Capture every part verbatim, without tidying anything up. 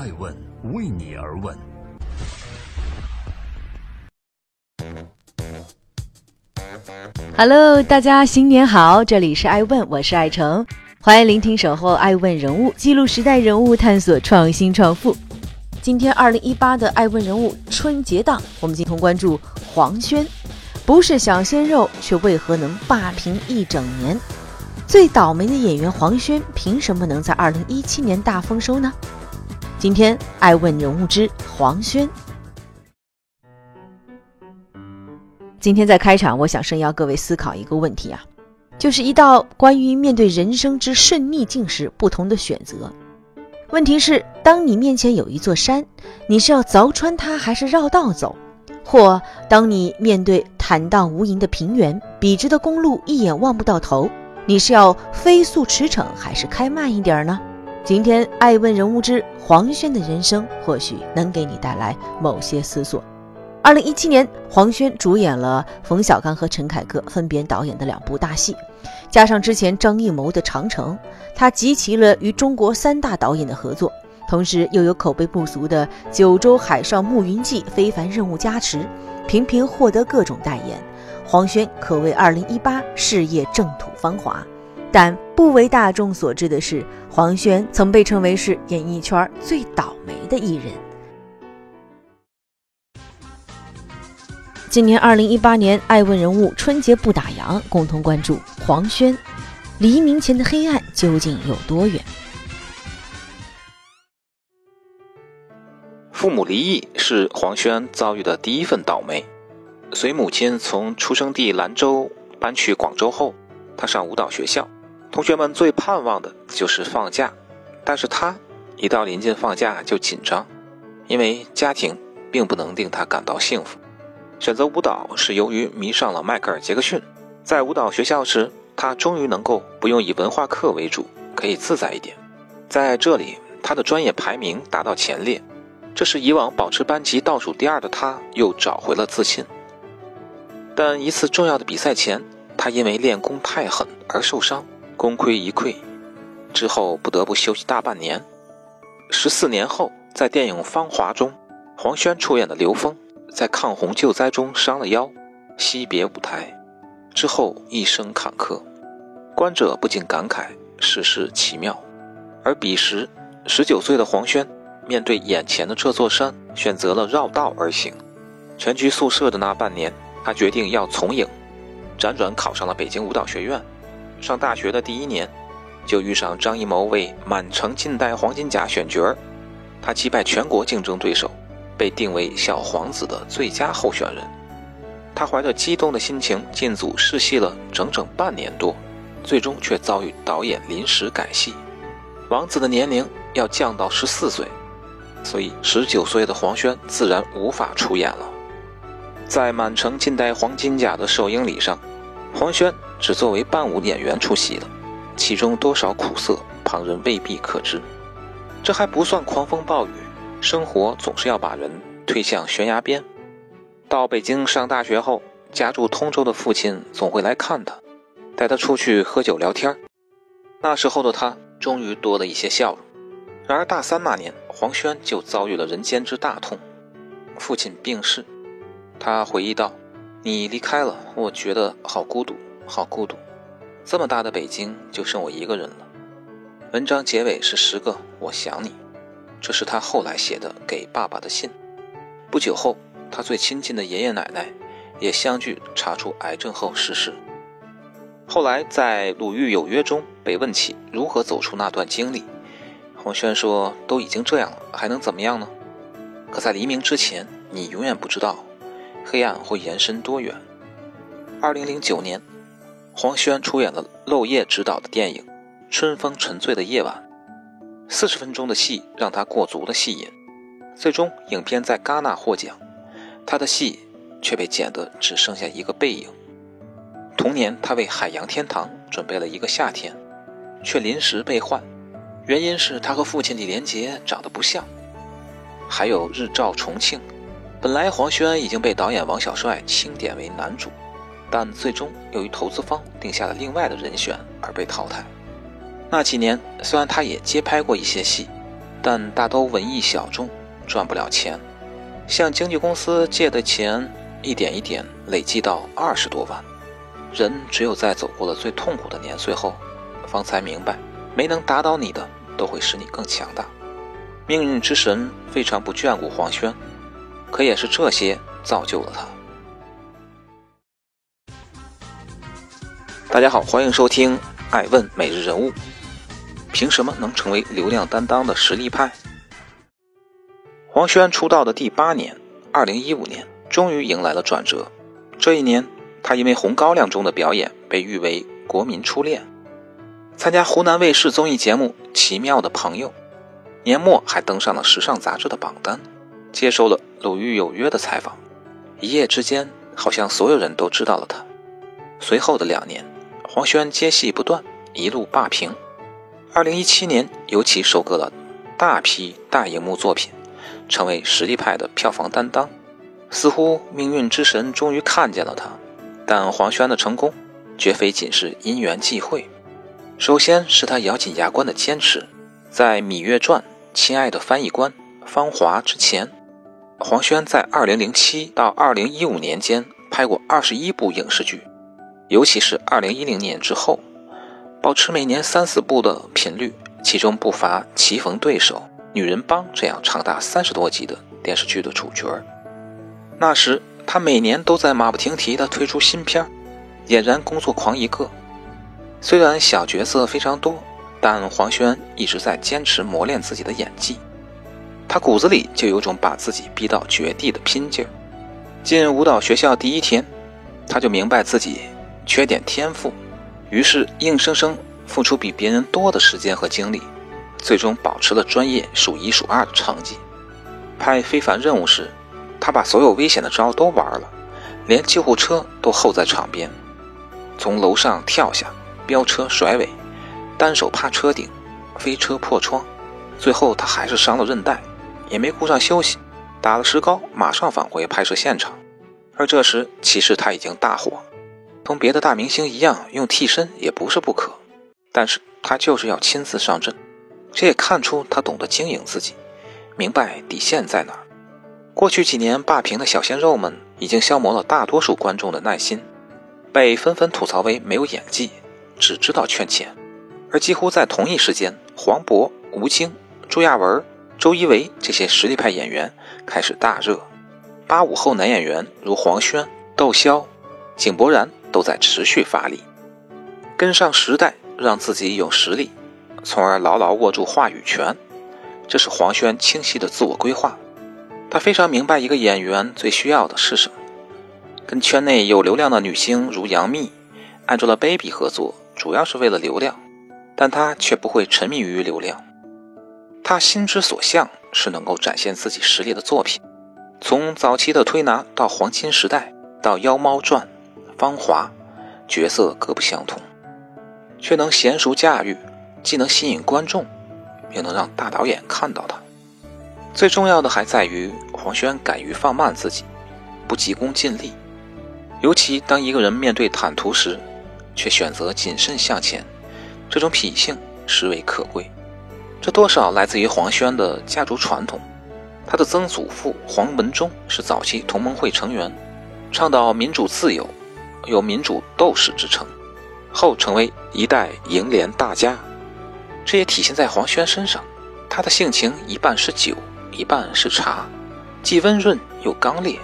爱问为你而问。Hello， 大家新年好，这里是爱问，我是爱成，欢迎聆听守候爱问人物，记录时代人物，探索创新创富。今天二零一八的爱问人物春节档，我们共同关注黄轩，不是小鲜肉，却为何能霸屏一整年？最倒霉的演员黄轩凭什么能在二零一七年大丰收呢？今天爱问人物之黄轩。今天在开场，我想深邀各位思考一个问题啊，就是一道关于面对人生之顺逆境时不同的选择。问题是，当你面前有一座山，你是要凿穿它还是绕道走？或当你面对坦荡无垠的平原，笔直的公路一眼望不到头，你是要飞速驰骋还是开慢一点呢？今天爱问人物之黄轩的人生，或许能给你带来某些思索。二零一七年，黄轩主演了冯小刚和陈凯歌分别导演的两部大戏，加上之前张艺谋的《长城》，他集齐了与中国三大导演的合作，同时又有口碑不俗的《九州海上牧云记》非凡任务加持，频频获得各种代言。黄轩可谓二零一八事业正土芳华，但不为大众所知的是，黄轩曾被称为是演艺圈最倒霉的艺人。今年二零一八年爱问人物春节不打烊，共同关注黄轩，黎明前的黑暗究竟有多远？父母离异是黄轩遭遇的第一份倒霉。随母亲从出生地兰州搬去广州后，他上舞蹈学校，同学们最盼望的就是放假，但是他一到临近放假就紧张，因为家庭并不能令他感到幸福。选择舞蹈是由于迷上了迈克尔·杰克逊，在舞蹈学校时，他终于能够不用以文化课为主，可以自在一点。在这里，他的专业排名达到前列，这是以往保持班级倒数第二的他又找回了自信。但一次重要的比赛前，他因为练功太狠而受伤，功亏一篑，之后不得不休息大半年。十四年后，在电影《芳华》中，黄轩出演的刘峰在抗洪救灾中伤了腰，惜别舞台，之后一生坎坷。观者不禁感慨世事奇妙。而彼时十九岁的黄轩面对眼前的这座山，选择了绕道而行。全居宿舍的那半年，他决定要从影，辗转考上了北京舞蹈学院。上大学的第一年就遇上张艺谋为满城尽带黄金甲选角，他击败全国竞争对手，被定为小皇子的最佳候选人。他怀着激动的心情进组试戏了整整半年多，最终却遭遇导演临时改戏，王子的年龄要降到十四岁，所以十九岁的黄轩自然无法出演了。在满城尽带黄金甲的首映礼上，黄轩只作为伴舞演员出席了，其中多少苦涩旁人未必可知。这还不算狂风暴雨，生活总是要把人推向悬崖边。到北京上大学后，家住通州的父亲总会来看他，带他出去喝酒聊天。那时候的他终于多了一些笑容。然而大三那年，黄轩就遭遇了人间之大痛，父亲病逝。他回忆道：“你离开了，我觉得好孤独，好孤独。这么大的北京，就剩我一个人了。”文章结尾是十个我想你。这是他后来写的给爸爸的信。不久后，他最亲近的爷爷奶奶也相继查出癌症后逝世。后来在《鲁豫有约》中被问起如何走出那段经历，黄轩说：“都已经这样了，还能怎么样呢？可在黎明之前，你永远不知道黑暗会延伸多远。”二零零九年，黄轩出演了娄烨执导的电影《春风沉醉的夜晚》。四十分钟的戏让他过足了戏瘾，最终影片在戛纳获奖，他的戏却被剪得只剩下一个背影。同年，他为《海洋天堂》准备了一个夏天，却临时被换，原因是他和父亲李连杰长得不像。还有《日照重庆》，本来黄轩已经被导演王小帅钦点为男主，但最终由于投资方定下了另外的人选而被淘汰。那几年，虽然他也接拍过一些戏，但大都文艺小众，赚不了钱。向经纪公司借的钱一点一点累积到二十多万。人只有在走过了最痛苦的年岁后，方才明白，没能打倒你的都会使你更强大。命运之神非常不眷顾黄轩，可也是这些造就了他。大家好，欢迎收听爱问每日人物。凭什么能成为流量担当的实力派？黄轩出道的第八年二零一五年终于迎来了转折。这一年他因为《红高粱》中的表演被誉为国民初恋，参加湖南卫视综艺节目《奇妙的朋友》，年末还登上了时尚杂志的榜单，接受了《鲁豫有约》的采访。一夜之间，好像所有人都知道了他。随后的两年，黄轩接戏不断，一路霸屏。二零一七年尤其收割了大批大荧幕作品，成为实力派的票房担当。似乎命运之神终于看见了他，但黄轩的成功绝非仅是因缘际会。首先是他咬紧牙关的坚持。在《芈月传》《亲爱的翻译官》《芳华》之前，黄轩在二零零七到二零一五年间拍过二十一部影视剧，尤其是二零一零年之后，保持每年三四部的频率，其中不乏《棋逢对手》《女人帮》这样长达三十多集的电视剧的主角。那时他每年都在马不停蹄地推出新片，俨然工作狂一个。虽然小角色非常多，但黄轩一直在坚持磨练自己的演技，他骨子里就有种把自己逼到绝地的拼劲儿。进舞蹈学校第一天，他就明白自己缺点天赋，于是硬生生付出比别人多的时间和精力，最终保持了专业数一数二的成绩。拍《非凡任务》时，他把所有危险的招都玩了，连救护车都候在场边，从楼上跳下，飙车甩尾，单手趴车顶，飞车破窗，最后他还是伤了韧带，也没顾上休息，打了石膏，马上返回拍摄现场。而这时其实他已经大火，同别的大明星一样用替身也不是不可，但是他就是要亲自上阵。这也看出他懂得经营自己，明白底线在哪儿。过去几年霸屏的小鲜肉们已经消磨了大多数观众的耐心，被纷纷吐槽为没有演技，只知道圈钱。而几乎在同一时间，黄渤、吴京、朱亚文、周一围这些实力派演员开始大热，八五后男演员如黄轩、窦骁、井柏然都在持续发力，跟上时代，让自己有实力，从而牢牢握住话语权。这是黄轩清晰的自我规划，他非常明白一个演员最需要的是什么。跟圈内有流量的女星如杨幂、Angela baby 合作，主要是为了流量，但他却不会沉迷于流量。他心之所向是能够展现自己实力的作品，从早期的推拿到黄金时代，到《妖猫传》《芳华》，角色各不相同，却能娴熟驾驭，既能吸引观众，也能让大导演看到他。最重要的还在于黄轩敢于放慢自己，不急功近利。尤其当一个人面对坦途时，却选择谨慎向前，这种品性实为可贵。这多少来自于黄轩的家族传统。他的曾祖父黄文忠是早期同盟会成员，倡导民主自由，有民主斗士之称，后成为一代楹联大家。这也体现在黄轩身上，他的性情一半是酒，一半是茶，既温润又刚烈。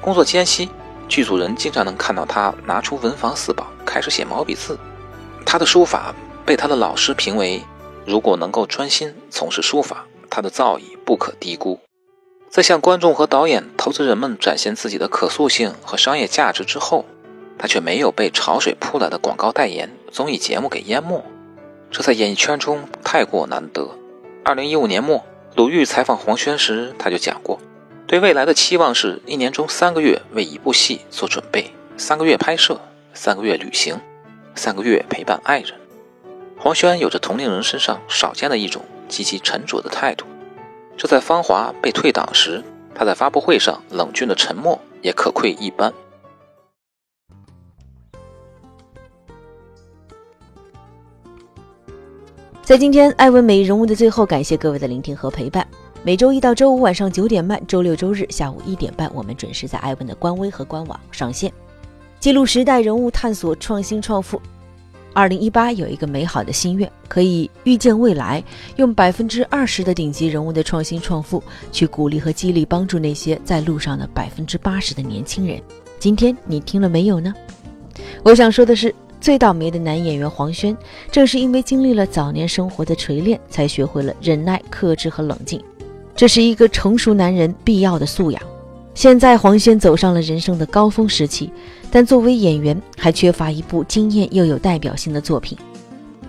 工作间隙，剧组人经常能看到他拿出文房四宝开始写毛笔字。他的书法被他的老师评为，如果能够专心从事书法，他的造诣不可低估。在向观众和导演、投资人们展现自己的可塑性和商业价值之后，他却没有被潮水扑来的广告代言、综艺节目给淹没，这在演艺圈中太过难得。二零一五年末，鲁豫采访黄轩时，他就讲过，对未来的期望是一年中三个月为一部戏做准备，三个月拍摄，三个月旅行，三个月陪伴爱人。黄轩有着同龄人身上少见的一种极其沉着的态度，这在《芳华》被退档时，他在发布会上冷峻的沉默也可愧一般。在今天爱问每日人物的最后，感谢各位的聆听和陪伴。每周一到周五晚上九点半，周六周日下午一点半，我们准时在爱问的官微和官网上线，记录时代人物，探索创新创富。二零一八有一个美好的心愿，可以预见未来，用 百分之二十 的顶级人物的创新创富去鼓励和激励帮助那些在路上的 百分之八十 的年轻人。今天你听了没有呢？我想说的是，最倒霉的男演员黄轩，正是因为经历了早年生活的锤炼，才学会了忍耐、克制和冷静，这是一个成熟男人必要的素养。现在黄轩走上了人生的高峰时期，但作为演员还缺乏一部惊艳又有代表性的作品，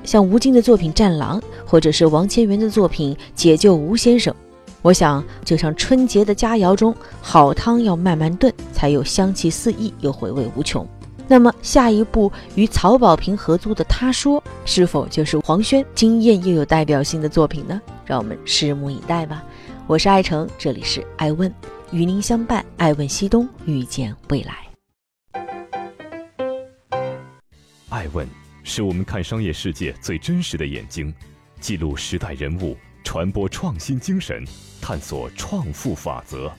像吴京的作品《战狼》，或者是王千源的作品《解救吴先生》。我想就像春节的佳肴中，好汤要慢慢炖，才有香气四溢又回味无穷。那么下一部与曹保平合作的《他说》，是否就是黄轩惊艳又有代表性的作品呢？让我们拭目以待吧。我是艾诚，这里是爱问，与您相伴，爱问西东，遇见未来。爱问是我们看商业世界最真实的眼睛，记录时代人物，传播创新精神，探索创富法则。